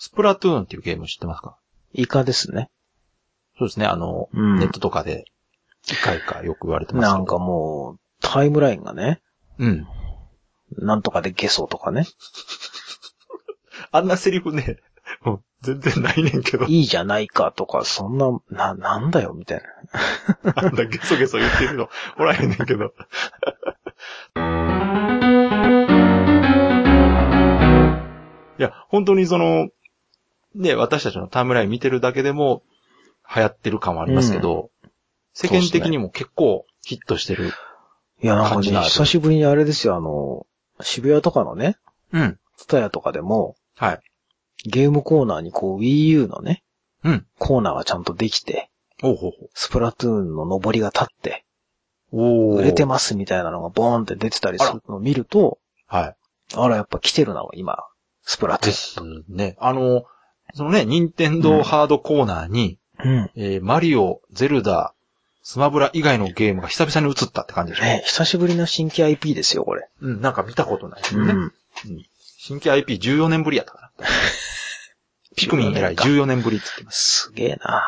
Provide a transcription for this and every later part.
スプラトゥーンっていうゲーム知ってますか？イカですね。そうですね。ネットとかで、イカイカよく言われてますけど。なんかもう、タイムラインがね。うん。なんとかでゲソとかね。あんなセリフね、もう全然ないねんけど。いいじゃないかとか、そんな、なんだよ、みたいな。なんだ、ゲソゲソ言ってるの、おらへんねんけど。いや、本当にその、ね、私たちのタイムライン見てるだけでも流行ってる感はありますけど、うん、世間的にも結構ヒットしてる感じ。いや、なんかね、久しぶりにあれですよ、渋谷とかのね、うん。TSUTAYAとかでも、はい。ゲームコーナーにこう Wii U のね、うん。コーナーがちゃんとできて、おうほうほう。スプラトゥーンの上りが立って、おー。売れてますみたいなのがボーンって出てたりするのを見ると、はい。あら、やっぱ来てるな、今。スプラトゥーン。ですね。そのね、任天堂ハードコーナーに、うんマリオ、ゼルダ、スマブラ以外のゲームが久々に映ったって感じでしょ。ね、久しぶりの新規 IP ですよ、これ。うん、なんか見たことないですね。うん。うん、新規 IP14 年ぶりやったかな。ピクミン以来14年ぶりって言ってます。すげえな。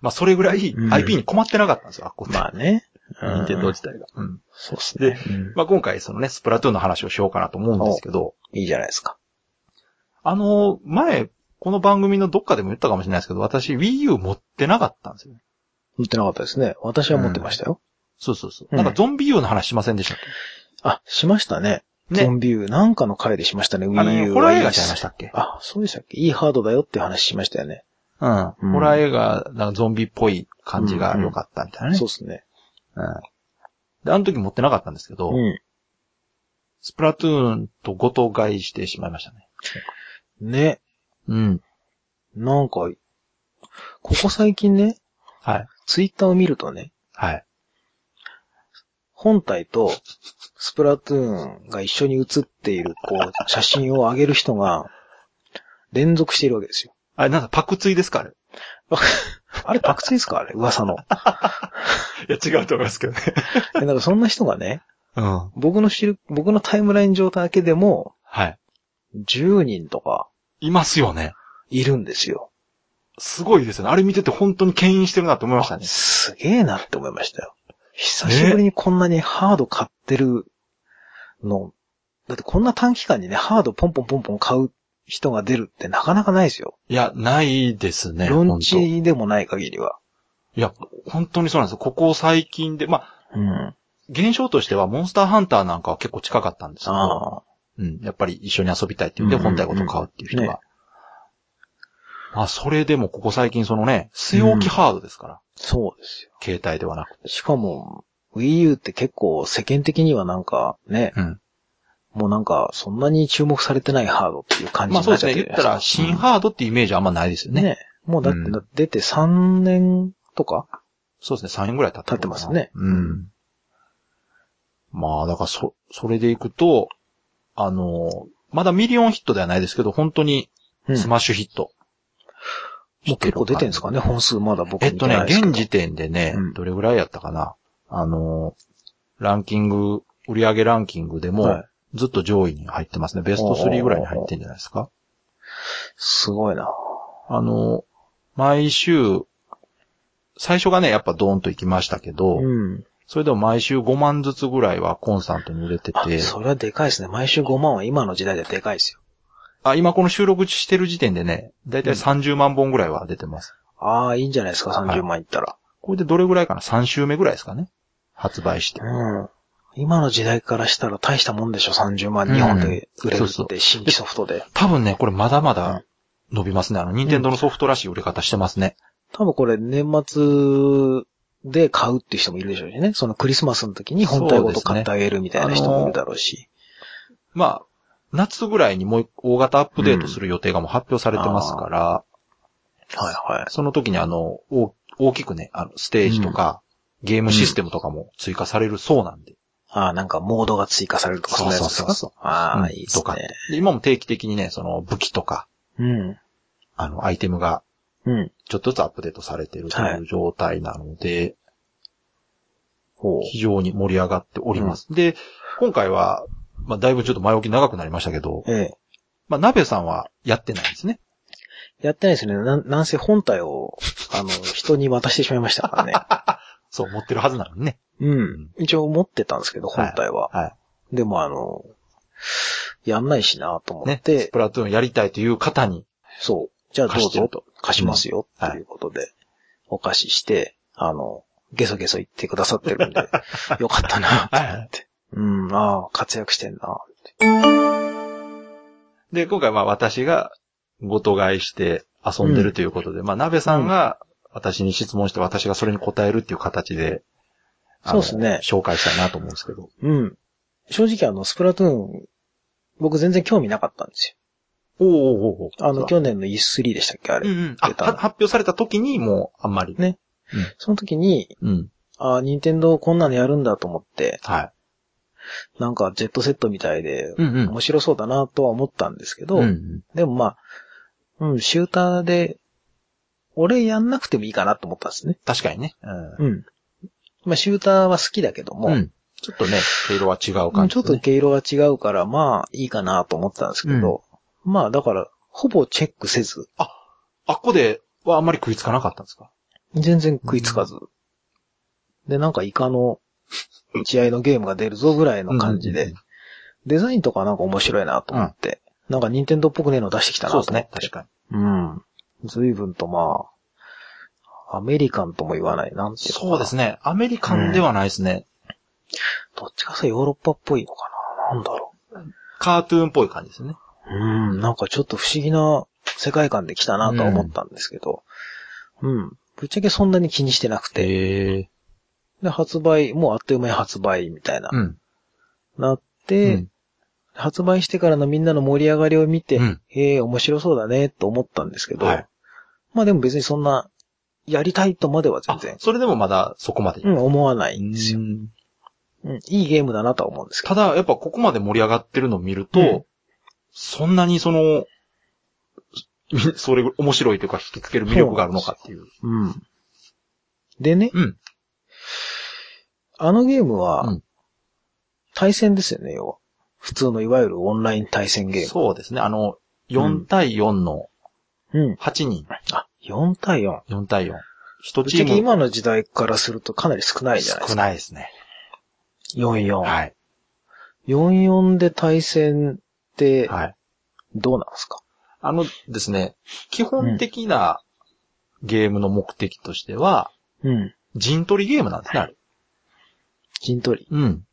まあ、それぐらい IP に困ってなかったんですよ、あっこって。まあね。任天堂自体が。うん。そうですね。で、まあ今回そのね、スプラトゥーンの話をしようかなと思うんですけど。いいじゃないですか。前、この番組のどっかでも言ったかもしれないですけど、私 Wii U 持ってなかったんですよね。持ってなかったですね。私は持ってましたよ。そうそうそう。なんかゾンビ U の話しませんでしたっけ？あ、しましたね。ゾンビ U なんかの回でしましたね。Wii U ホラー映画ちゃいましたっけ？あ、そうでしたっけ？いいハードだよって話しましたよね。うん。ホラー映画、なんかゾンビっぽい感じが良かったみたいなね。そうですね。うん。で、あの時持ってなかったんですけど、うん、スプラトゥーンとごと買いしてしまいましたね。ね。うん。なんか、ここ最近ね、はい。ツイッターを見るとね、はい。本体とスプラトゥーンが一緒に写っている、こう、写真を上げる人が、連続しているわけですよ。あれ、なんかパクツイですかあれ。あれパクツイですかあれ、噂の。いや、違うと思いますけどね。だからそんな人がね、うん。僕のタイムライン上だけでも、はい。10人とか、いますよね。いるんですよ。すごいですよね。あれ見てて本当に牽引してるなって思いましたね。すげえなって思いましたよ。久しぶりにこんなにハード買ってるの、だってこんな短期間にね、ハードポンポンポンポン買う人が出るってなかなかないですよ。いや、ないですね。ロンチでもない限りは。いや、本当にそうなんですよ。ここ最近で、まあ、うん、現象としてはモンスターハンターなんかは結構近かったんですけど、あうん。やっぱり一緒に遊びたいって言って本体ごと買うっていう人が。ね、まあ、それでもここ最近そのね、据え置きハードですから。うん、そうですよ。携帯ではなくて。しかも、Wii U って結構世間的にはなんかね、うん、もうなんかそんなに注目されてないハードっていう感じになっちゃってる。まあそうですね。言ったら新ハードってイメージはあんまないですよね。ね。もうだって、うん、出て3年とかそうですね、3年ぐらい経ってますね。うん。まあ、だからそれでいくと、まだミリオンヒットではないですけど、本当に、スマッシュヒット、うん。もう結構出てんですかね、本数まだ僕見てないですけど。現時点でね、うん、どれぐらいやったかな。売り上げランキングでも、はい、ずっと上位に入ってますね。ベスト3ぐらいに入ってんじゃないですか。すごいな。毎週、最初がね、やっぱドーンと行きましたけど、うんそれでも毎週5万ずつぐらいはコンスタントに売れてて。それはでかいですね。毎週5万は今の時代ではでかいですよ。あ、今この収録してる時点でね、だいたい30万本ぐらいは出てます。うん、ああ、いいんじゃないですか、30万いったら、はい。これでどれぐらいかな ?3 週目ぐらいですかね。発売して。うん。今の時代からしたら大したもんでしょ、30万日本で売れるって、うん、そうそう新規ソフトで。多分ね、これまだまだ伸びますね。任天堂のソフトらしい売れ方してますね。うん、多分これ年末、で買うっていう人もいるでしょうしね。そのクリスマスの時に本体ごと買ってあげるみたいな人もいるだろうし。うね、まあ、夏ぐらいにもう大型アップデートする予定がもう発表されてますから、うん、はいはい。その時に大きくね、ステージとか、うん、ゲームシステムとかも追加されるそうなんで。うん、ああ、なんかモードが追加されるとかそうですかそう。ああ、いいですね。とかで。今も定期的にね、その武器とか、うん、アイテムが、うん、ちょっとずつアップデートされているという状態なので、はい、非常に盛り上がっております。うん、で、今回は、まあ、だいぶちょっと前置き長くなりましたけど、まあ、鍋さんはやってないんですね。やってないですね。なんせ本体を、人に渡してしまいましたからね。そう、持ってるはずなのにね。うん。一応持ってたんですけど、本体は。はい。はい、でもやんないしなと思って、ね。スプラトゥーンやりたいという方に。そう。じゃあどうぞと貸しますよ、ということで、お貸しして、ゲソゲソ言ってくださってるんで、よかったなぁって。うん、ああ、活躍してんなぁ。で、今回私が、ごと買いして遊んでるということで、うん、鍋さんが私に質問して私がそれに答えるっていう形で、そうですね。紹介したいなと思うんですけど。うん。正直スプラトゥーン、僕全然興味なかったんですよ。おー。去年の E3 でしたっけあれ。うん、うんあ。発表された時にもうあんまり。ね。うん、その時に、うん、あ、任天堂こんなのやるんだと思って、はい。なんかジェットセットみたいで、面白そうだなとは思ったんですけど、うんうん、でもうん、シューターで、俺やんなくてもいいかなと思ったんですね。確かにね。うん。シューターは好きだけども、うん、ちょっとね、毛色は違う感じ、ね。ちょっと毛色は違うから、いいかなと思ったんですけど、うん、だから、ほぼチェックせず。あっこではあんまり食いつかなかったんですか？全然食いつかず。うん、で、イカの、試合のゲームが出るぞぐらいの感じで、うんうんうん、デザインとか面白いなと思って、うん任天堂っぽくねえの出してきたなと思って。そうですね、確かに。うん。随分とアメリカンとも言わないなんていうか。そうですね。アメリカンではないですね。どっちかヨーロッパっぽいのかななんだろう。カートゥーンっぽい感じですね。うん。ちょっと不思議な世界観で来たなとは思ったんですけど、うん。ぶっちゃけそんなに気にしてなくて。へー。で、発売、もうあっという間に発売みたいな。うん。なって、うん発売してからのみんなの盛り上がりを見て、うん、面白そうだねと思ったんですけど、はい、でも別にそんなやりたいとまでは全然、それでもまだそこまで、うん、思わないんですよ、うん。いいゲームだなとは思うんですけど、ただやっぱここまで盛り上がってるのを見ると、うん、そんなにそれ面白いというか引きつける魅力があるのかっていう。うん、でね、うん、ゲームは、うん、対戦ですよね要は。普通のいわゆるオンライン対戦ゲーム。そうですね。4対4の8人。うん、4対 4。4対4。一チーム。ぶっちゃけ今の時代からするとかなり少ないじゃないですか。少ないですね。4-4。はい。4-4 で対戦って、どうなんですか？ですね、基本的なゲームの目的としては、うん、陣取りゲームなんですね、あれ。陣取り。うん。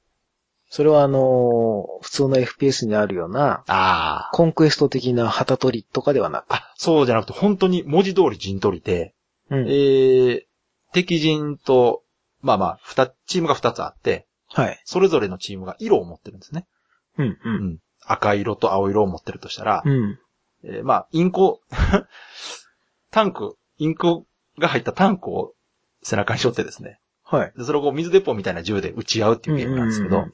それは普通の FPS にあるような、コンクエスト的な旗取りとかではなく。そうじゃなくて、本当に文字通り陣取りで、うん、敵陣と、チームが2つあって、はい。それぞれのチームが色を持ってるんですね。うん、うん、うん。赤色と青色を持ってるとしたら、うん。インコ、インコが入ったタンクを背中に背負ってですね。はい。で、それを水鉄砲みたいな銃で撃ち合うっていうゲームなんですけど、うんうんうん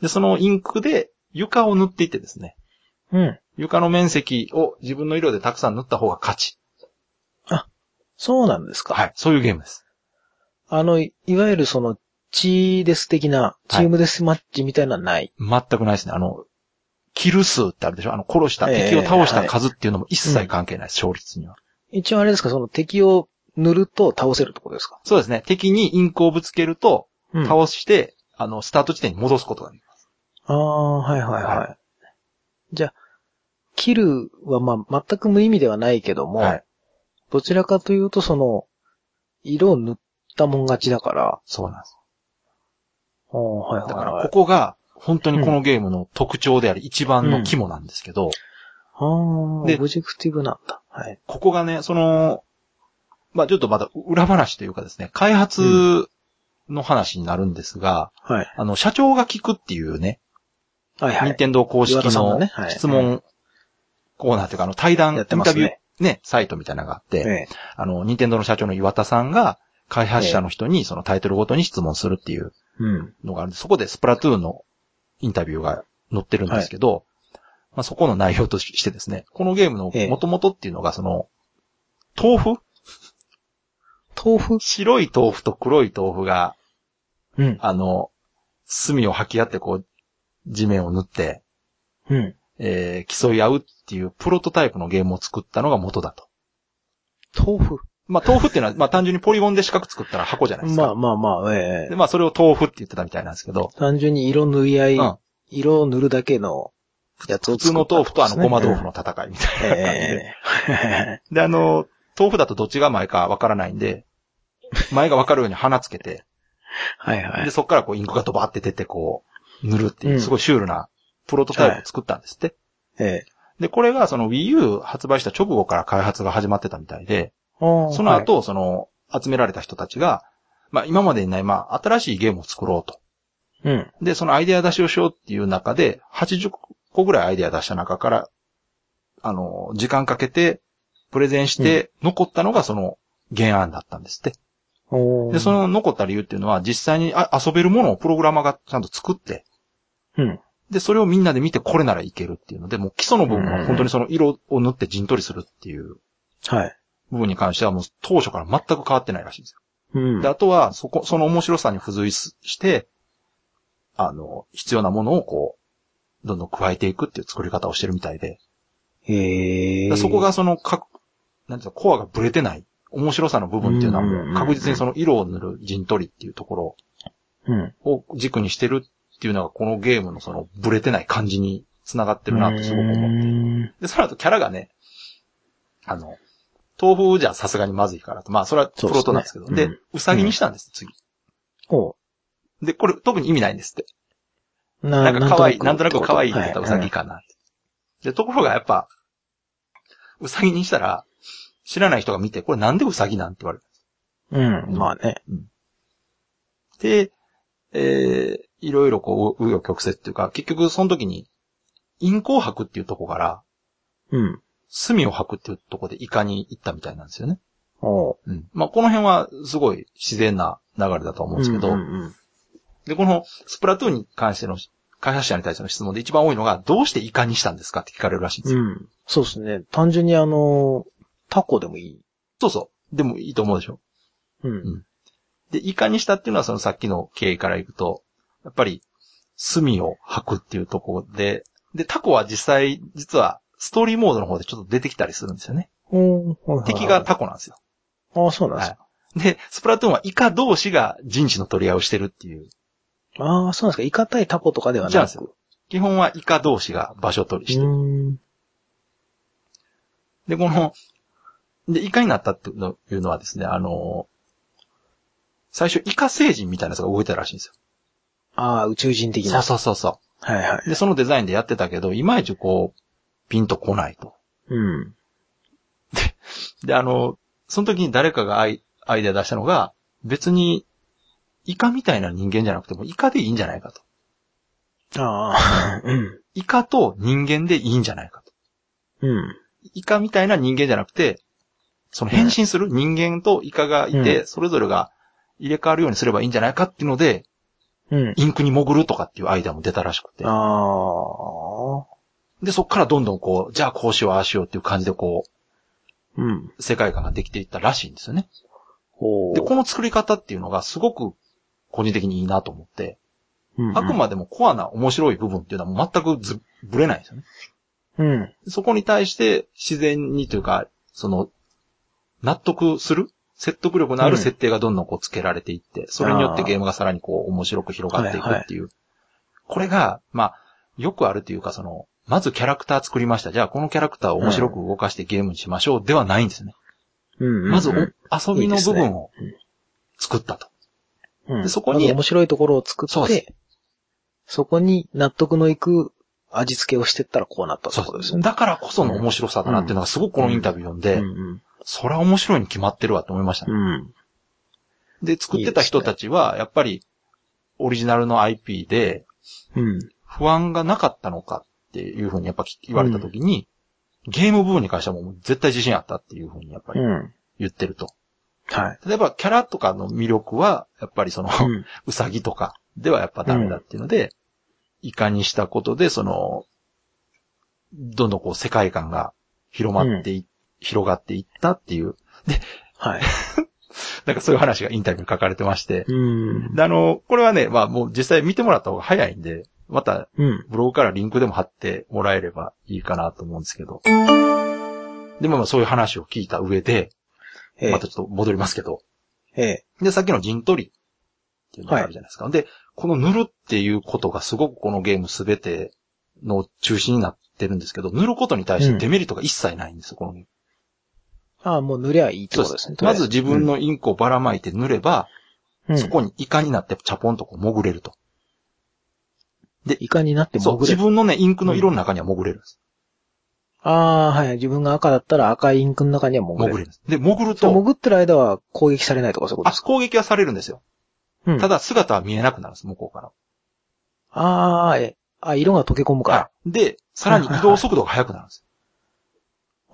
で、そのインクで床を塗っていってですね。うん。床の面積を自分の色でたくさん塗った方が勝ち。そうなんですか。はい。そういうゲームです。いわゆるチーデス的な、チームデスマッチみたいなのはない、はい、全くないですね。キル数ってあるでしょ殺した、敵を倒した数っていうのも一切関係ないです、勝率には。一応あれですか、敵を塗ると倒せるってことですか？そうですね。敵にインクをぶつけると、倒して、うん、スタート地点に戻すことができる。はい。じゃあ、キルは全く無意味ではないけども、はい、どちらかというと色を塗ったもん勝ちだから。そうなんです。はい。だから、ここが、本当にこのゲームの特徴であり、うん、一番の肝なんですけど。オブジェクティブなんだ。はい。ここがね、ちょっとまだ裏話というかですね、開発の話になるんですが、うんはい、社長が聞くっていうね、任天堂公式の質問コーナーというか、対談、インタビューね、サイトみたいなのがあって、任天堂の社長の岩田さんが開発者の人にそのタイトルごとに質問するっていうのがあるんで、そこでスプラトゥーンのインタビューが載ってるんですけど、そこの内容としてですね、このゲームの元々っていうのが豆腐白い豆腐と黒い豆腐が、うん、炭を吐き合って地面を塗って、うん競い合うっていうプロトタイプのゲームを作ったのが元だと。豆腐。まあ豆腐っていうのは、まあ単純にポリゴンで四角作ったら箱じゃないですか。まあまあまあ、ええ。で、まあそれを豆腐って言ってたみたいなんですけど。単純に色塗り合い、うん、色を塗るだけのやつを作った、ね、普通の豆腐とごま豆腐の戦いみたいな感じで。で、豆腐だとどっちが前かわからないんで、前がわかるように花つけて、はいはい。で、そっからこうインクがドバーって出てこう、塗るっていう、すごいシュールなプロトタイプを作ったんですって。はい、ええ。で、これがその Wii U 発売した直後から開発が始まってたみたいで、その後、その、集められた人たちが、まあ今までにない、まあ新しいゲームを作ろうと。うん。で、そのアイデア出しをしようっていう中で、80個ぐらいアイデア出した中から、時間かけて、プレゼンして、残ったのがその原案だったんですって。で、その残った理由っていうのは、実際に遊べるものをプログラマーがちゃんと作って、うん。で、それをみんなで見て、これならいけるっていうので、もう基礎の部分は本当にその色を塗って陣取りするっていう。はい。部分に関してはもう当初から全く変わってないらしいんですよ。うん。で、あとは、その面白さに付随して、必要なものをこう、どんどん加えていくっていう作り方をしてるみたいで。へー。そこがそのなんていうの、コアがブレてない面白さの部分っていうのはもう確実にその色を塗る陣取りっていうところを軸にしてるっていうのがこのゲームのそのブレてない感じに繋がってるなとすごく思って。で、その後キャラがね、豆腐じゃさすがにまずいからと。まあ、それはプロトなんですけど。で、ね、うん、うさぎにしたんです、次。ほう。で、これ特に意味ないんですって。なんか可愛い、なんとなく可愛いって言ったらうさぎかなって、はいはい。で、ところがやっぱ、うさぎにしたら、知らない人が見て、これなんでうさぎなんて言われるんです。うん、まあね。うん、で、いろいろこう、紆余曲折っていうか、結局その時に、印稿を吐くっていうとこから、うん。墨を吐くっていうところでイカに行ったみたいなんですよね。おう、うん、まあ、この辺はすごい自然な流れだと思うんですけど、うんうんうん、で、このスプラトゥーンに関しての開発者に対しての質問で一番多いのが、どうしてイカにしたんですかって聞かれるらしいんですよ。うん、そうですね。単純にタコでもいい。そうそう。でもいいと思うでしょ。うん。うん、で、イカにしたっていうのはそのさっきの経緯からいくと、やっぱり墨を吐くっていうところで、で、タコは実は、ストーリーモードの方でちょっと出てきたりするんですよね。敵がタコなんですよ。ああ、そうなんですか、はい。で、スプラトゥーンはイカ同士が陣地の取り合いをしてるっていう。ああ、そうなんですか。イカ対タコとかではないですか。基本はイカ同士が場所取りしてる。で、イカになったっていうのはですね、最初イカ星人みたいなやつが動いてたらしいんですよ。ああ、宇宙人的な。そうそうそうそう。はいはい。で、そのデザインでやってたけど、いまいちこう、ピンと来ないと。うん。で、その時に誰かがアイデア出したのが、別に、イカみたいな人間じゃなくても、イカでいいんじゃないかと。ああ、うん。イカと人間でいいんじゃないかと。うん。イカみたいな人間じゃなくて、その変身する人間とイカがいて、うん、それぞれが入れ替わるようにすればいいんじゃないかっていうので、うん、インクに潜るとかっていうアイデアも出たらしくて。ああ。で、そっからどんどんこう、じゃあこうしよう、ああしようっていう感じでこう、うん。世界観ができていったらしいんですよね。で、この作り方っていうのがすごく個人的にいいなと思って、うんうん、あくまでもコアな面白い部分っていうのはもう全くぶれないんですよね。うん。そこに対して自然にというか、その、納得する説得力のある設定がどんどんこう付けられていって、それによってゲームがさらにこう面白く広がっていくっていう。はいはい、これが、まあ、よくあるというかその、まずキャラクター作りました。じゃあこのキャラクターを面白く動かしてゲームにしましょうではないんですね。うん、まず遊びの部分を作ったと。いいですね。うん、でそこに、ま、面白いところを作って、そこに納得のいく味付けをしていったらこうなったってことですよね。だからこその面白さだなっていうのがすごくこのインタビュー読んで、うんうん、それは面白いに決まってるわと思いましたね。うん、で作ってた人たちはやっぱりオリジナルの IP で不安がなかったのか。っていうふうにやっぱ言われたときに、うん、ゲーム部分に関してはもう絶対自信あったっていうふうにやっぱり言ってると。うん、はい。例えばキャラとかの魅力は、やっぱりその、うん、うさぎとかではやっぱダメだっていうので、うん、イカにしたことで、その、どんどんこう世界観が広がっていったっていう。で、はい。なんかそういう話がインタビュー書かれてまして、うん、でこれはね、まあもう実際見てもらった方が早いんで、また、ブログからリンクでも貼ってもらえればいいかなと思うんですけど。でもまあそういう話を聞いた上で、またちょっと戻りますけど。で、さっきの陣取りっていうのがあるじゃないですか。はい、で、この塗るっていうことがすごくこのゲームすべての中心になってるんですけど、塗ることに対してデメリットが一切ないんですよ、このゲーム。ああ、もう塗りゃいいってことですね。まず自分のインクをばらまいて塗れば、うん、そこにイカになってチャポンとこう潜れると。で、イカになって潜れる。そう、自分のね、インクの色の中には潜れるんです。うん、ああ、はい。自分が赤だったら赤いインクの中には潜れる。で、潜ると。潜ってる間は攻撃されないとかそういうことですか？攻撃はされるんですよ。うん。ただ姿は見えなくなるんです、向こうから。ああ、色が溶け込むから。で、さらに移動速度が速くなるんです。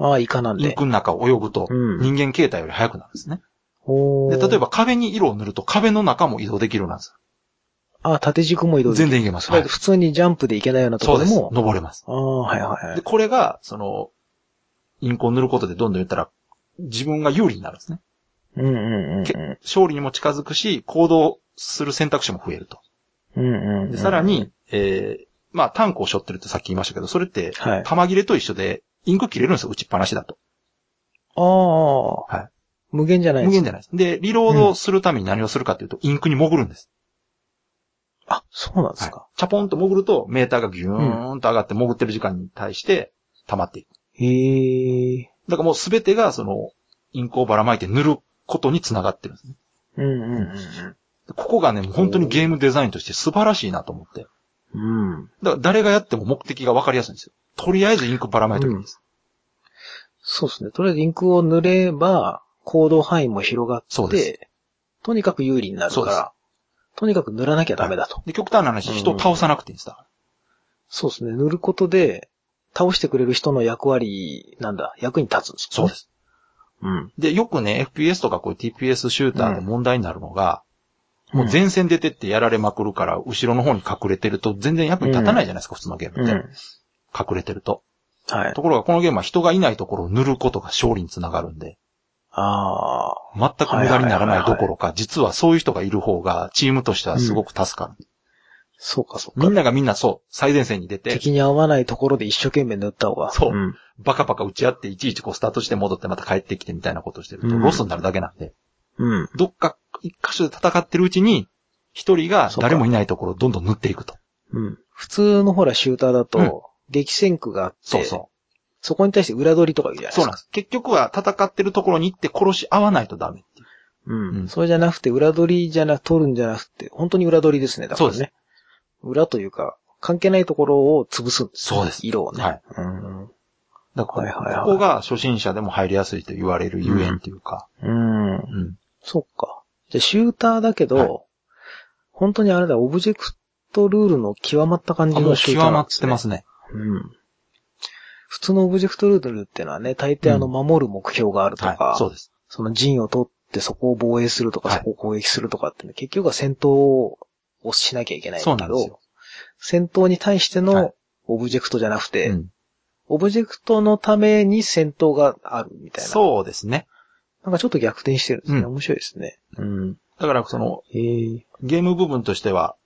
ああ、イカなんで。インクの中を泳ぐと、人間形態より速くなるんですね。うん、で、例えば壁に色を塗ると壁の中も移動できるようなんです。ああ、縦軸も移動できる。全然いけます。はい、普通にジャンプでいけないようなところでも。そうです。登れます。ああ、はいはい。で、これが、その、インクを塗ることでどんどん言ったら、自分が有利になるんですね。うんうんうん。勝利にも近づくし、行動する選択肢も増えると。うんうんうん。で、さらに、まあ、タンクを背負ってるってさっき言いましたけど、それって、玉切れと一緒で、インク切れるんですよ、打ちっぱなしだと。ああ。はい。無限じゃないです。無限じゃないです。で、リロードするために何をするかというと、インクに潜るんです。あ、そうなんですか。はい、チャポンと潜ると、メーターがギューンと上がって潜ってる時間に対して、溜まっていく。へえ。だからもうすべてが、その、インクをばらまいて塗ることにつながってるんですね。うんうんうん。ここがね、本当にゲームデザインとして素晴らしいなと思って。うん。だから誰がやっても目的がわかりやすいんですよ。とりあえずインクばらまいておきます、うん。そうですね。とりあえずインクを塗れば、行動範囲も広がって、とにかく有利になるから、とにかく塗らなきゃダメだと。で、極端な話、人を倒さなくていいんですか、うん、そうですね。塗ることで、倒してくれる人の役割、なんだ、役に立つんですか、ね、そうです。うん。で、よくね、FPS とかこう TPS シューターで問題になるのが、うん、もう前線出てってやられまくるから、後ろの方に隠れてると全然役に立たないじゃないですか、うん、普通のゲームって。うん、隠れてると。はい。ところがこのゲームは人がいないところを塗ることが勝利につながるんで。ああ。全く無駄にならないどころか、実はそういう人がいる方がチームとしてはすごく助かる。うん、そうかそうか。みんながみんなそう、最前線に出て。敵に合わないところで一生懸命塗った方が。そう。うん、バカバカ打ち合っていちいちこうスタートして戻ってまた帰ってきてみたいなことをしてると、うん、ロスになるだけなんで。うん。どっか一箇所で戦ってるうちに、一人が誰もいないところをどんどん塗っていくと。うん。普通のほらシューターだと、うん、激戦区があって、そうそう。そこに対して裏取りとか言うじゃないですか。そうなんです。結局は戦ってるところに行って殺し合わないとダメっていう。うん。うん、それじゃなくて、裏取りじゃなく、取るんじゃなくて、本当に裏取りですね。だからね。そうです。裏というか、関係ないところを潰すんです。そうです。色をね。はい。うん。だから、はいはいはい、ここが初心者でも入りやすいと言われるゆえんというか。うん。そっか。じゃあシューターだけど、はい、本当にあれだ、オブジェクトルールの極まった感じのシューター、ね。極まってますね。うん。普通のオブジェクトルールってのはね、大抵守る目標があるとか、うんはい、そうです。その陣を取ってそこを防衛するとか、はい、そこを攻撃するとかって、ね、結局は戦闘をしなきゃいけないんだけど、戦闘に対してのオブジェクトじゃなくて、はいうん、オブジェクトのために戦闘があるみたいな。そうですね。なんかちょっと逆転してるんですね。うん、面白いですね。うん。だからその、ゲーム部分としては、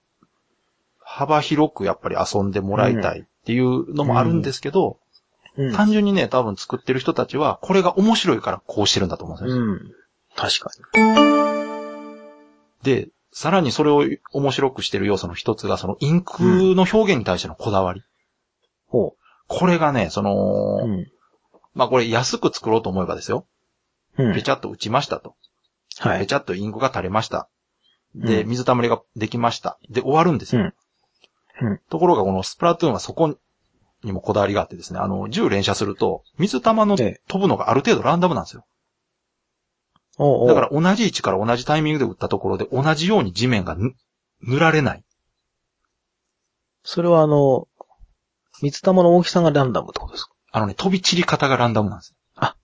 幅広くやっぱり遊んでもらいたい。うんっていうのもあるんですけど、うんうん、単純にね、多分作ってる人たちは、これが面白いからこうしてるんだと思うんですよ。うん、確かに。で、さらにそれを面白くしてる要素の一つが、そのインクの表現に対してのこだわり。うん、これがね、その、うん、まあこれ安く作ろうと思えばですよ。ペチャッと打ちましたと。はい。ペチャッとインクが垂れました。で、水たまりができました。で、終わるんですよ。うんうん、ところがこのスプラトゥーンはそこにもこだわりがあってですね、銃連射すると、水玉の飛ぶのがある程度ランダムなんですよ。おうおう。だから同じ位置から同じタイミングで撃ったところで同じように地面が塗られない。それは水玉の大きさがランダムってことですか？飛び散り方がランダムなんですよ。あ。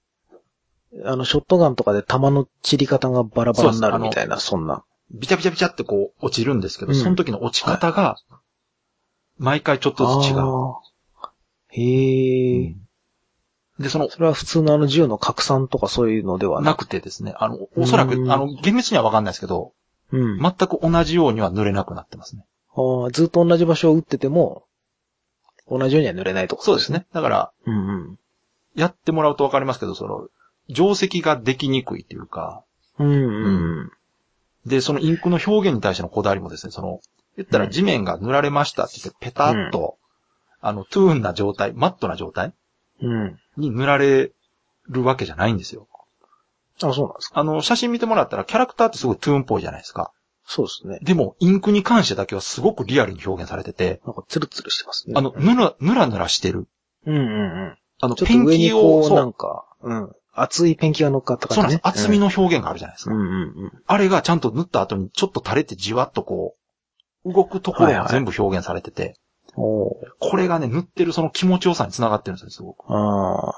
ショットガンとかで弾の散り方がバラバラになるみたいな、そんな。ビチャビチャビチャってこう落ちるんですけど、うん、その時の落ち方が、はい毎回ちょっとずつ違う。へえ、うん。で、それは普通の銃の拡散とかそういうのではなくてですね、おそらく、厳密にはわかんないですけど、うん、全く同じようには塗れなくなってますね。あずっと同じ場所を撃ってても、同じようには塗れないとか、ね。そうですね。だから、うんうん、やってもらうとわかりますけど、その、定石ができにくいというか、うんうん、で、そのインクの表現に対してのこだわりもですね、その、言ったら地面が塗られましたって言って、ペタッと、うん、トゥーンな状態、マットな状態、うん、に塗られるわけじゃないんですよ。あ、そうなんですか。写真見てもらったら、キャラクターってすごいトゥーンっぽいじゃないですか。そうですね。でも、インクに関してだけはすごくリアルに表現されてて、なんかツルツルしてますね。ぬらぬらしてる。うんうんうん。ペンキを、そう。なんか、うん。厚いペンキが乗っかった感じ、ね。そうなんです。厚みの表現があるじゃないですか。うんうんうん。あれがちゃんと塗った後にちょっと垂れてじわっとこう、動くところが全部表現されてて、はいはい、これがね、塗ってるその気持ちよさにつながってるんですよ、すごく。ああ。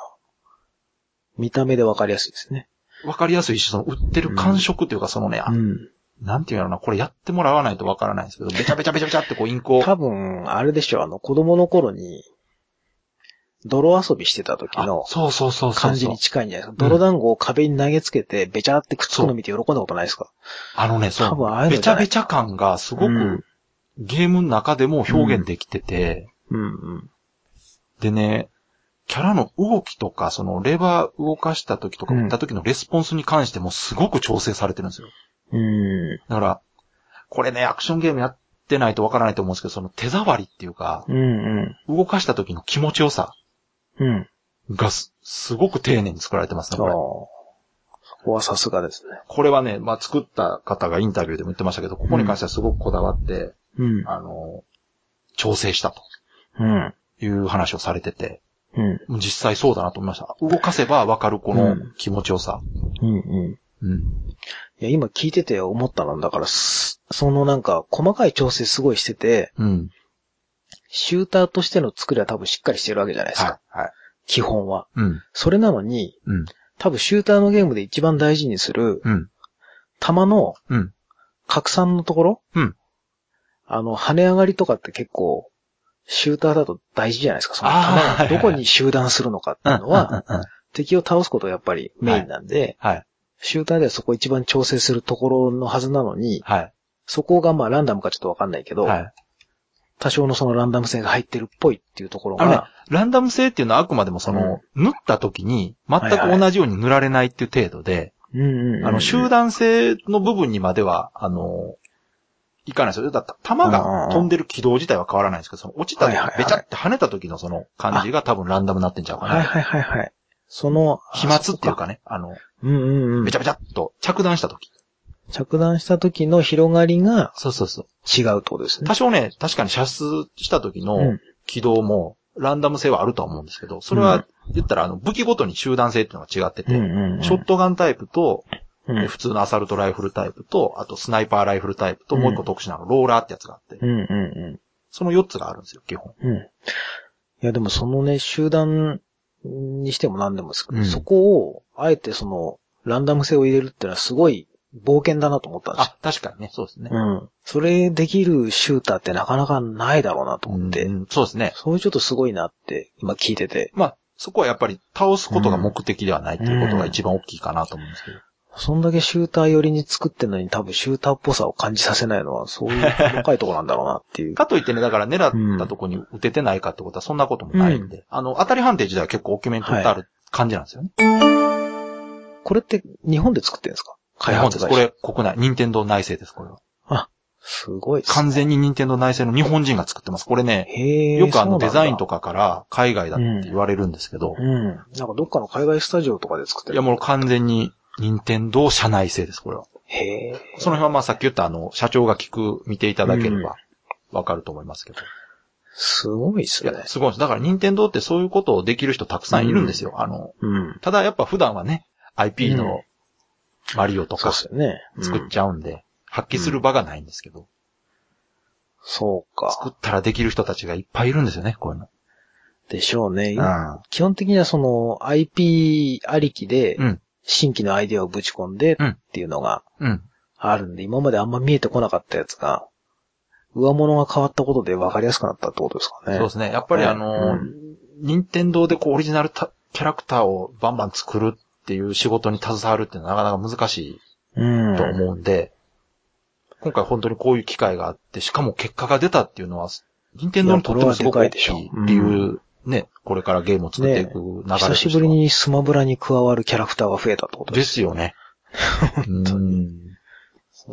見た目でわかりやすいですね。わかりやすいし、その、売ってる感触というか、そのね、うん、なんていうのかな、これやってもらわないとわからないんですけど、べちゃべちゃべちゃべちゃってこうインクを。多分、あれでしょ、子供の頃に、泥遊びしてた時の感じに近いんじゃないですか。泥団子を壁に投げつけて、べちゃってくっつくの見て喜んだことないですか？そう。多分ああいうのべちゃべちゃ感がすごく、うん、ゲームの中でも表現できてて、うんうん、でね、キャラの動きとか、そのレバー動かした時とか、打った時のレスポンスに関してもすごく調整されてるんですよ。だから、これね、アクションゲームやってないとわからないと思うんですけど、その手触りっていうか、うんうん、動かした時の気持ちよさ。うん。がすごく丁寧に作られてますね、これ。そこはさすがですね。これはね、まあ、作った方がインタビューでも言ってましたけど、ここに関してはすごくこだわって、うん、調整したと。うん。いう話をされてて、うん。実際そうだなと思いました。動かせばわかるこの気持ちよさ。うん、うん、うん。うん。いや、今聞いてて思ったのだから、そのなんか、細かい調整すごいしてて、うん。シューターとしての作りは多分しっかりしてるわけじゃないですか。はいはい、基本は、うん。それなのに、うん、多分シューターのゲームで一番大事にする、うん、弾の拡散のところ、うん、跳ね上がりとかって結構、シューターだと大事じゃないですか。その弾がどこに集団するのかっていうのは、敵を倒すことがやっぱりメインなんで、はいはい、シューターではそこ一番調整するところのはずなのに、はい、そこがまあランダムかちょっとわかんないけど、はい、多少のそのランダム性が入ってるっぽいっていうところが。ランダム性っていうのはあくまでもその、うん、塗った時に全く同じように塗られないっていう程度で、集団性の部分にまでは、いかないですよ。だから弾が飛んでる軌道自体は変わらないんですけど、その落ちた時、べちゃって跳ねた時のその感じが多分ランダムになってんちゃうかな。はいはいはいはい。その、飛沫っていうかね、べちゃべちゃっと着弾した時の広がりが、そうそうそう。違うってことですね。多少ね、確かに射出した時の軌道も、ランダム性はあるとは思うんですけど、それは、言ったら、武器ごとに集団性っていうのが違ってて、ショットガンタイプと、普通のアサルトライフルタイプと、あとスナイパーライフルタイプと、もう一個特殊なの、ローラーってやつがあって、その4つがあるんですよ、基本。うん、いや、でもそのね、集団にしても何でもですけど、そこを、あえてその、ランダム性を入れるってのはすごい、冒険だなと思ったんですよ。あ、確かにね、そうですね。うん。それできるシューターってなかなかないだろうなと思って。うん、そうですね。そういうちょっとすごいなって、今聞いてて。まあ、そこはやっぱり倒すことが目的ではないっていうことが一番大きいかなと思うんですけど。そんだけシューター寄りに作ってんのに多分シューターっぽさを感じさせないのはそういう細かいところなんだろうなっていう。かといってね、だから狙ったとこに撃ててないかってことはそんなこともないんで。うん、当たり判定自体は結構大きめに取ってある感じなんですよね。はい、これって日本で作ってるんですか？開発です。これ、国内、任天堂内製です、これは。あ、すごいですね。完全に任天堂内製の日本人が作ってます。これね、よくデザインとかから海外だって言われるんですけど。うん。なんかどっかの海外スタジオとかで作ってる。いや、もう完全に任天堂社内製です、これは。へぇ。その辺はまあさっき言った社長が見ていただければわかると思いますけど。すごいっすね。いや、すごいです。だから任天堂ってそういうことをできる人たくさんいるんですよ。ただやっぱ普段はね、IP の、マリオとか作っちゃうんで、発揮する場がないんですけど。そうか。作ったらできる人たちがいっぱいいるんですよね、こういうの。でしょうね。うん、基本的にはその IP ありきで、新規のアイデアをぶち込んでっていうのがあるんで、今まであんま見えてこなかったやつが、上物が変わったことで分かりやすくなったってことですかね。そうですね。やっぱり任天堂でこうオリジナルキャラクターをバンバン作るっていう仕事に携わるっていうのはなかなか難しいと思うんで、今回本当にこういう機会があって、しかも結果が出たっていうのは、任天堂にとってもすごく大きい理由ね、これからゲームを作っていく流れ、ね、久しぶりにスマブラに加わるキャラクターが増えたってことですよね。本当に。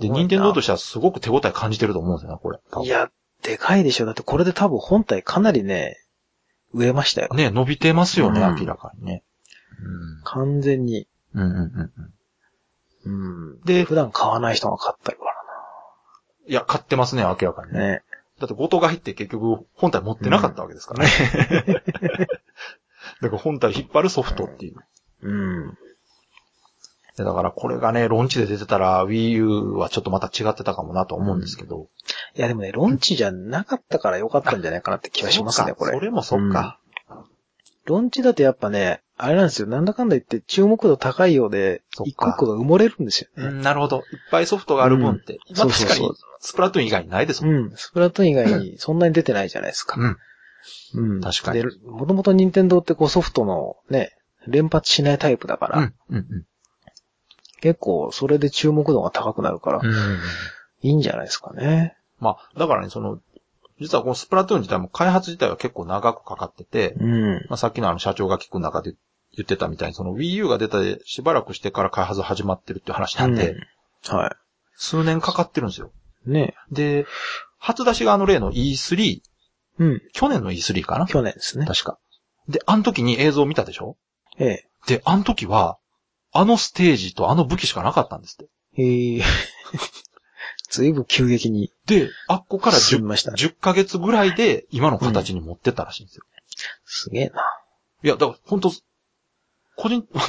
で、任天堂としてはすごく手応え感じてると思うんですよね、これ。いや、でかいでしょ。だってこれで多分本体かなりね、増えましたよ。ね、伸びてますよね、うん、明らかにね。うん、完全に。うんうんうんうん。うん。で、普段買わない人が買ったからな。いや、買ってますね、明らかにね。ね、だって後藤が入って結局本体持ってなかったわけですからね。うん、だから本体引っ張るソフトっていう。うん。だからこれがね、ローンチで出てたら Wii U はちょっとまた違ってたかもなと思うんですけど。うん、いやでもね、ローンチじゃなかったから良かったんじゃないかなって気がしますね、これ。それもそっか、うん。ローンチだとやっぱね、あれなんですよ、なんだかんだ言って注目度高いようで、一個一個が埋もれるんですよね。うん、なるほど。いっぱいソフトがある分って。うん、まあ、確かに、スプラトゥーン以外にないですもんね。うん、スプラトゥーン以外にそんなに出てないじゃないですか。うん。うん、確かに。で、もともと任天堂ってこうソフトのね、連発しないタイプだから。うん、うん、うん。結構、それで注目度が高くなるから、うん、いいんじゃないですかね。まあ、だからね、その、実はこのスプラトゥーン自体も開発自体は結構長くかかってて、うん、まあさっきのあの社長が聞く中で言ってたみたいに、その Wii U が出たしばらくしてから開発始まってるっていう話なんで、うん、はい。数年かかってるんですよ。ね。で、初出しがあの例の E3、うん、去年の E3 かな？去年ですね。確か。で、あの時に映像を見たでしょ？ええ。で、あの時は、あのステージとあの武器しかなかったんですって。へえ。ずいぶん急激に。で、あっこから10ヶ月ぐらいで今の形に持ってったらしいんですよ。うん、すげえな。いや、だから本当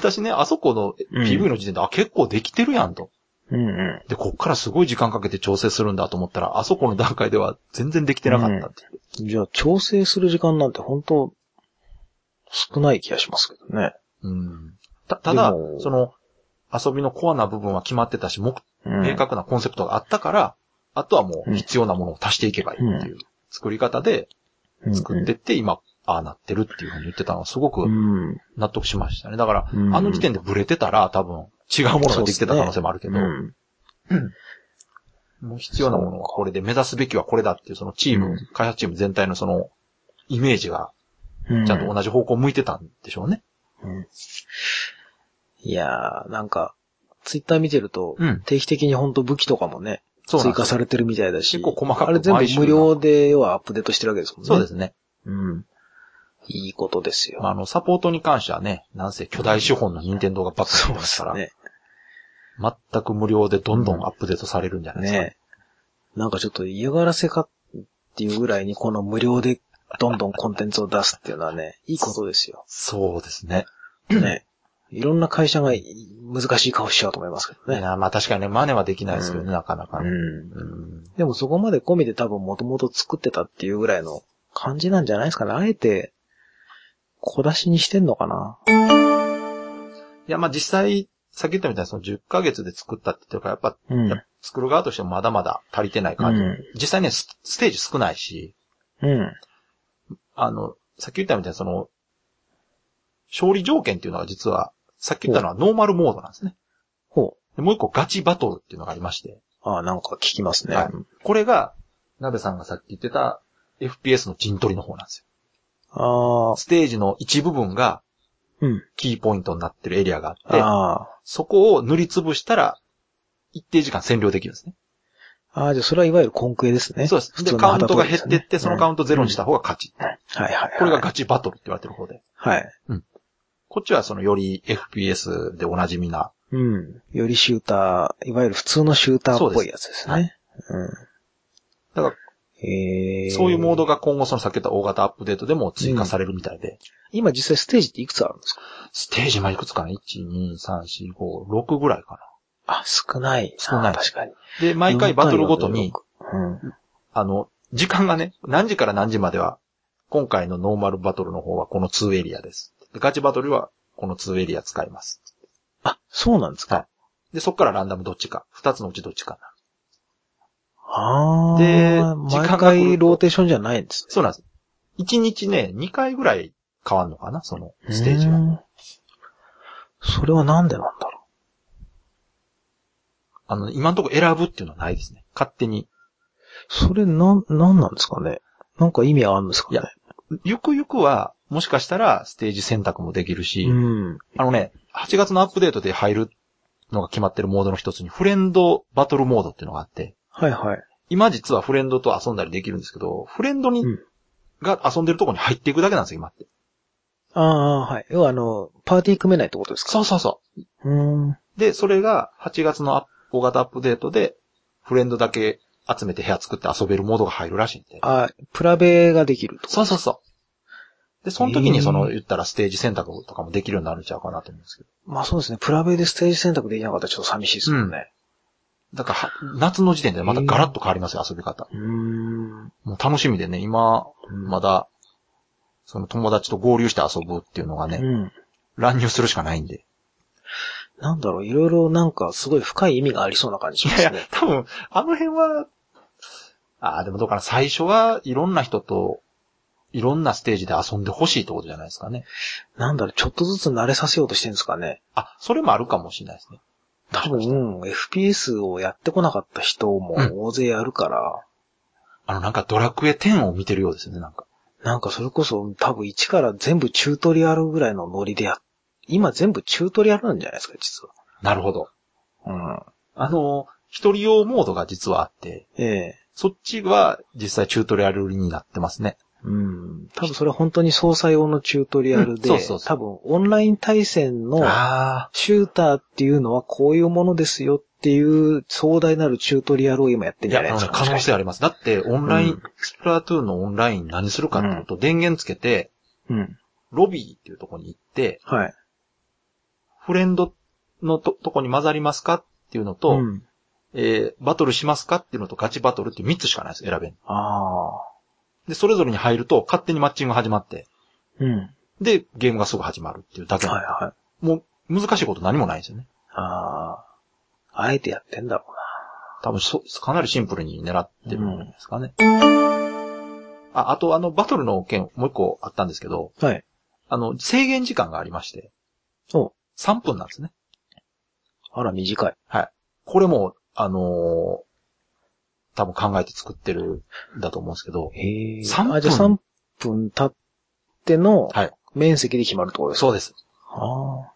私ね、あそこの PV の時点で、うん、あ、結構できてるやんと。うんうん。で、こっからすごい時間かけて調整するんだと思ったら、あそこの段階では全然できてなかったって、うん。じゃあ、調整する時間なんて本当少ない気がしますけどね。うん。ただ、その、遊びのコアな部分は決まってたし、明確なコンセプトがあったから、あとはもう必要なものを足していけばいいっていう作り方で作ってって今、ああなってるっていうふうに言ってたのはすごく納得しましたね。だから、あの時点でブレてたら多分違うものができてた可能性もあるけど、もう必要なものはこれで目指すべきはこれだっていうそのチーム、開発チーム全体のそのイメージがちゃんと同じ方向向いてたんでしょうね。いやー、なんか、ツイッター見てると、定期的に本当武器とかもね、うん、追加されてるみたいだし、結構細かくあれ全部無料で要はアップデートしてるわけですもんね。そうですね。うん。いいことですよ。まあ、サポートに関してはね、なんせ巨大資本の任天堂がバッと出てますから、ね、全く無料でどんどんアップデートされるんじゃないですか。ね、なんかちょっと嫌がらせかっていうぐらいにこの無料でどんどんコンテンツを出すっていうのはね、いいことですよ。そうですね。ね。いろんな会社が難しい顔しちゃうと思いますけどね。まあ確かにね、真似はできないですけどね、なかなかね、でもそこまで込みで多分もともと作ってたっていうぐらいの感じなんじゃないですかね。あえて、小出しにしてんのかな。いや、まあ実際、さっき言ったみたいにその10ヶ月で作ったっていうか、やっぱ作る側としてもまだまだ足りてない感じ。うん、実際ね、ステージ少ないし、うん。さっき言ったみたいにその、勝利条件っていうのは実は、さっき言ったのはノーマルモードなんですね。ほう。でもう一個ガチバトルっていうのがありまして。ああ、なんか聞きますね。はい。これが、なべさんがさっき言ってた FPS の陣取りの方なんですよ。ああ。ステージの一部分が、キーポイントになってるエリアがあって、そこを塗りつぶしたら、一定時間占領できるんですね。ああ、じゃあそれはいわゆるコンクエですね。そうです。で、カウントが減ってって、そのカウントゼロにした方が勝ち。はいはいはい。これがガチバトルって言われてる方で。はい。うん。こっちはそのより FPS でおなじみな。うん。よりシューター、いわゆる普通のシューターっぽいやつですね。そうです。うん。だから、そういうモードが今後そのさっき言った大型アップデートでも追加されるみたいで。うん、今実際ステージっていくつあるんですか？ステージはいくつかな？ 1、2、3、4、5、6ぐらいかな。あ、少ない。確かに。で、毎回バトルごとに、うん、時間がね、何時から何時までは、今回のノーマルバトルの方はこの2エリアです。ガチバトルはこの2エリア使います。あ、そうなんですか。はい。で、そっからランダムどっちか。2つのうちどっちかな。で、毎回ローテーションじゃないんです、ね。そうなんです。1日ね、2回ぐらい変わるのかな、そのステージは。それはなんでなんだろう。今のところ選ぶっていうのはないですね。勝手に。それなんなんですかね。なんか意味はあるんですかね。いや、ゆくゆくは、もしかしたらステージ選択もできるし、うん、8月のアップデートで入るのが決まってるモードの一つにフレンドバトルモードっていうのがあって、はいはい。今実はフレンドと遊んだりできるんですけど、フレンドに、うん、が遊んでるとこに入っていくだけなんですよ、今って。ああ、はい。要はパーティー組めないってことですか？そうそうそう。で、それが8月の大型アップデートで、フレンドだけ集めて部屋作って遊べるモードが入るらしいんで。あ、プラベができると。そうそうそう。で、その時に言ったらステージ選択とかもできるようになるんちゃうかなと思うんですけど。まあそうですね。プラベでステージ選択できなかったらちょっと寂しいですもんね。うん、だから、夏の時点でまたガラッと変わりますよ、遊び方。もう楽しみでね、今、まだ、友達と合流して遊ぶっていうのがね、うん、乱入するしかないんで。なんだろう、いろいろなんかすごい深い意味がありそうな感じしますね。いやいや、多分、辺は、でもどうかな、最初はいろんな人と、いろんなステージで遊んでほしいってことじゃないですかね。なんだろう、ちょっとずつ慣れさせようとしてるんですかね。あ、それもあるかもしれないですね。多分、FPS をやってこなかった人も大勢やるから。うん、ドラクエ10を見てるようですよね、なんかそれこそ多分一から全部チュートリアルぐらいのノリで今全部チュートリアルなんじゃないですか、実は。なるほど。うん。一人用モードが実はあって、そっちは実際チュートリアルになってますね。うん。多分それは本当に操作用のチュートリアルで、うん、そう多分オンライン対戦のシューターっていうのはこういうものですよっていう壮大なるチュートリアルを今やってるんじゃないですか。いや、可能性あります。だってオンライン、スプラトゥーンのオンライン何するかってこと、電源つけて、うん、ロビーっていうとこに行って、はい。フレンドのとこに混ざりますかっていうのと、うんバトルしますかっていうのとガチバトルっていう3つしかないです、選べん。あで、それぞれに入ると勝手にマッチング始まって、うん、で、ゲームがすぐ始まるっていうだけなの、はいはい。もう難しいこと何もないですよね。あえてやってんだろうな。多分かなりシンプルに狙ってるんですかね。うん、あとバトルの件もう一個あったんですけど、はい。制限時間がありまして。そう。3分なんですね。あら、短い。はい。これも、多分考えて作ってるんだと思うんですけど。3分。じゃあ3分経っての、面積で決まるところですか、はい、そうです。はあ。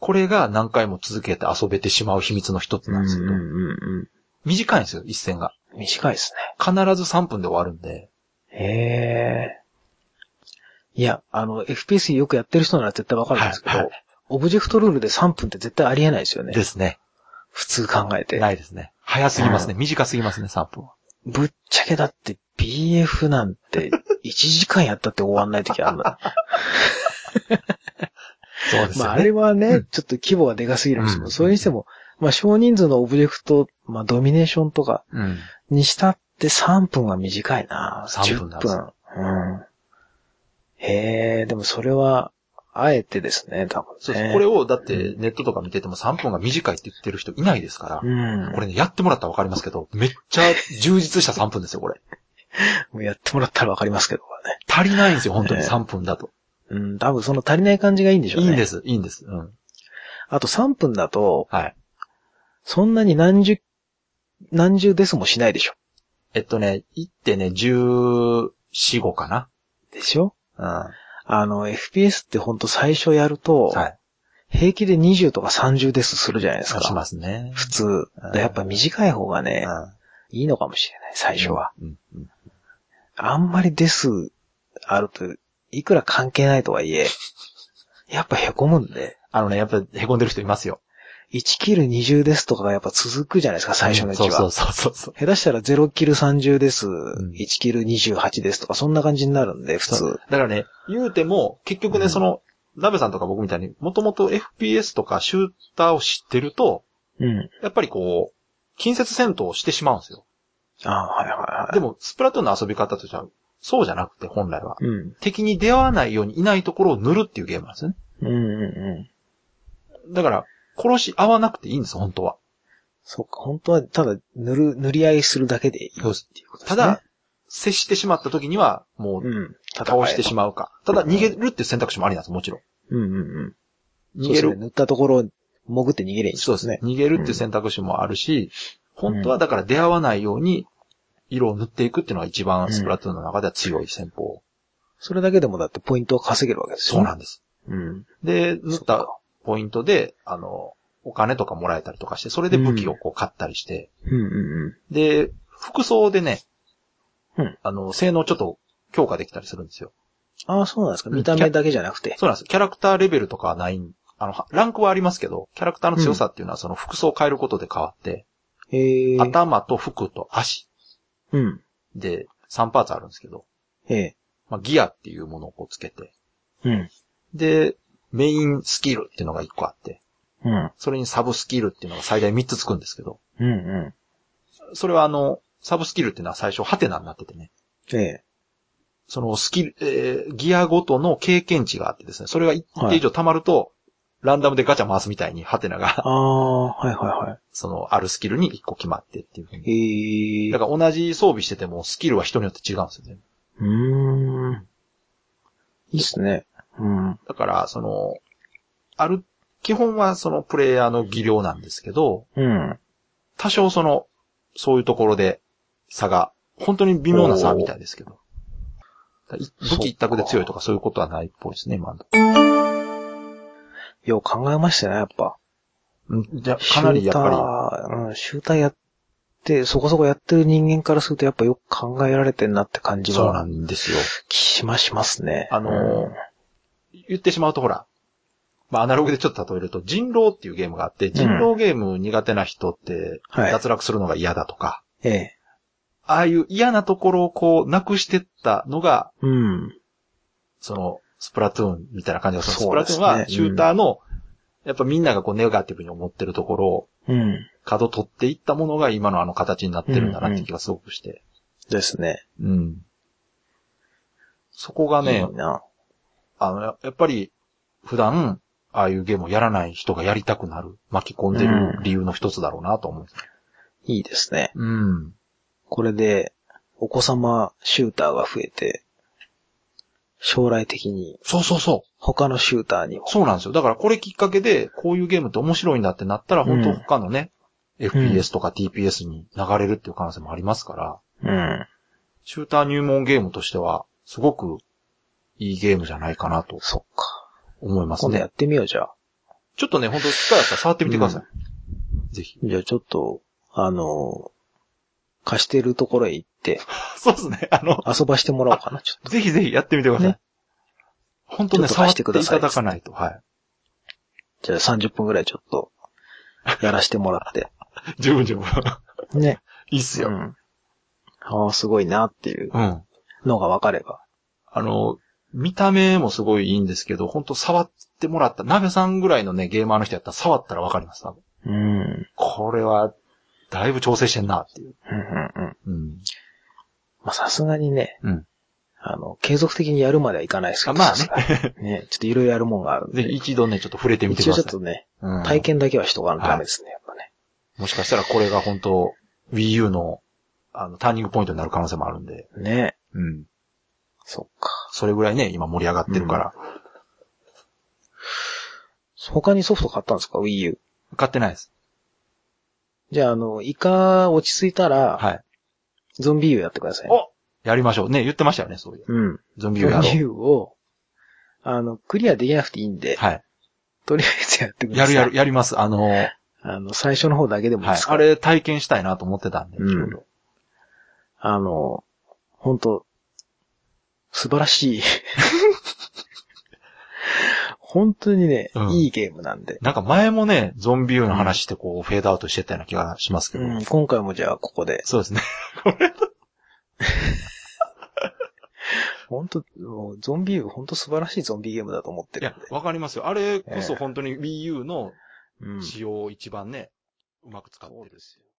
これが何回も続けて遊べてしまう秘密の一つなんですけど。うんうんうん、短いんですよ、一戦が。短いですね。必ず3分で終わるんで。へー。いや、FPS よくやってる人なら絶対わかるんですけど、はいはい、オブジェクトルールで3分って絶対ありえないですよね。ですね。普通考えて。ないですね。早すぎますね。短すぎますね、3分は。ぶっちゃけだって BF なんて1時間やったって終わんない時あるんだ。そうですね。まあ、あれはね、ちょっと規模がでかすぎるんですけど、うん、それにしても、まあ、少人数のオブジェクト、まあ、ドミネーションとかにしたって3分は短いな。3分だ。10分。うん。でもそれは、あえてですね、多分、ね。そうです。これを、だって、ネットとか見てても3分が短いって言ってる人いないですから、うん、これね、やってもらったらわかりますけど、めっちゃ充実した3分ですよ、これ。もうやってもらったらわかりますけどね。足りないんですよ、本当に3分だと。うん、多分その足りない感じがいいんでしょうね。いいんです、いいんです。うん。あと3分だと、はい。そんなに何十デスもしないでしょ。行ってね、14、15かな。でしょ？うん、FPS ってほんと最初やると、はい、平気で20とか30ですするじゃないですか。しますね。普通。やっぱ短い方がね、うん、いいのかもしれない、最初は。うんうん、あんまりですあると、いくら関係ないとはいえ、やっぱ凹むんで。やっぱ凹んでる人いますよ。1キル20ですとかがやっぱ続くじゃないですか、最初のうちは。うん、そう。下手したら0キル30です、うん、1キル28ですとか、そんな感じになるんで、普通。だからね、言うても、結局ね、ナベさんとか僕みたいに、もともと FPS とかシューターを知ってると、うん、やっぱりこう、近接戦闘をしてしまうんですよ。あ、はいはいはい。でも、スプラトゥーンの遊び方としては、そうじゃなくて、本来は、うん。敵に出会わないようにいないところを塗るっていうゲームなんですよね。うんうんうん。だから、殺し合わなくていいんです、本当は。そうか、本当は、ただ、塗り合いするだけでいいっていうことですね。ただ、接してしまった時には、もう、うん、倒してしまうか。ただ、逃げるっていう選択肢もありなんです、もちろん。うんうんうん。逃げる。ね、塗ったところを潜って逃げればいいんですね。そうですね。逃げるっていう選択肢もあるし、うん、本当はだから出会わないように、色を塗っていくっていうのが一番スプラトゥーンの中では強い戦法。うん、それだけでもだってポイントを稼げるわけですよね。そうなんです。うん。で、ずっとポイントで、お金とかもらえたりとかして、それで武器をこう買ったりして、うんうんうん、で、服装でね、うん、性能ちょっと強化できたりするんですよ。ああ、そうなんですか。見た目だけじゃなくて。そうなんです。キャラクターレベルとかはない、ランクはありますけど、キャラクターの強さっていうのはその服装を変えることで変わって、うん、頭と服と足。うん。で、3パーツあるんですけど、まあ、ギアっていうものをこうつけて、うん。で、メインスキルっていうのが1個あって、うん。それにサブスキルっていうのが最大3つつくんですけど。うんうん。それはサブスキルっていうのは最初ハテナになっててね。そのギアごとの経験値があってですね、それが一定以上溜まると、はい、ランダムでガチャ回すみたいにハテナが。ああ、はいはいはい。あるスキルに1個決まってっていうふうに。だから同じ装備しててもスキルは人によって違うんですよね。いいっすね。うん。だから、基本はそのプレイヤーの技量なんですけど、うん、多少そういうところで差が、本当に微妙な差みたいですけど、武器一択で強いとかそういうことはないっぽいですね、今の。よう考えましたね、やっぱ。じゃかなりやっぱり。シューターやって、そこそこやってる人間からするとやっぱよく考えられてんなって感じは。そうなんですよ。しますね。言ってしまうとほら、まあ、アナログでちょっと例えると、人狼っていうゲームがあって、人狼ゲーム苦手な人って、脱落するのが嫌だとか、はい、ああいう嫌なところをこう、なくしてったのが、うん、スプラトゥーンみたいな感じがする。スプラトゥーンは、シューターの、やっぱみんながこう、ネガティブに思ってるところを、角取っていったものが今の形になってるんだなって気がすごくして。ですね。うん。そこがね、いいなやっぱり、普段、ああいうゲームをやらない人がやりたくなる、巻き込んでる理由の一つだろうなと思うんです、うん。いいですね。うん。これで、お子様シューターが増えて、将来的に。そうそうそう。他のシューターにも。そうなんですよ。だからこれきっかけで、こういうゲームって面白いんだってなったら、本当他のね、うん、FPS とか TPS に流れるっていう可能性もありますから、うん。シューター入門ゲームとしては、すごくいいゲームじゃないかなと。そっか。思いますね。今度やってみよう、じゃあ。ちょっとね、ほんと、使いやったら触ってみてください。うん、ぜひ。じゃあちょっと、貸してるところへ行って。そうですね、遊ばしてもらおうかな、ちょっと。ぜひぜひやってみてください。ね、ほんとね、触ってください。触っていただかないと、はい。じゃあ30分くらいちょっと、やらしてもらって。十分。ね。いいっすよ。うん、ああ、すごいなっていうのがわかれば。うん、見た目もすごいいいんですけど、ほんと触ってもらった、鍋さんぐらいのね、ゲーマーの人やったら触ったらわかります、多分。これは、だいぶ調整してんな、っていう。まあ、さすがにね、うん、継続的にやるまではいかないですけど。まあね。ね、ちょっといろいろやるもんがあるんで。ぜひ一度ね、ちょっと触れてみてください。一応ちょっとね、体験だけはしとかないとダメですね、はい、やっぱね。もしかしたらこれがほんと、Wii U の、ターニングポイントになる可能性もあるんで。ね。うん。そっか。それぐらいね、今盛り上がってるから。他にソフト買ったんですか ?Wii U。買ってないです。じゃあ、イカ落ち着いたら、はい。ゾンビ U やってください、ね。お！やりましょう。ね、言ってましたよね、そういう。うん。ゾンビ U やろう。ゾンビ U を、クリアできなくていいんで、はい。とりあえずやってください。やります。最初の方だけでもいいですか、はい、あれ体験したいなと思ってたんで、ちょうど。ほんと、素晴らしい。本当にね、いいゲームなんで。なんか前もね、ゾンビ U の話ってこう、フェードアウトしてたような気がしますけど。うん、今回もじゃあここで。そうですね。これ本当、ゾンビ U、本当素晴らしいゾンビゲームだと思ってるんで。いや、わかりますよ。あれこそ本当に Wii U の仕様を一番ね、うまく使ってるんですよ。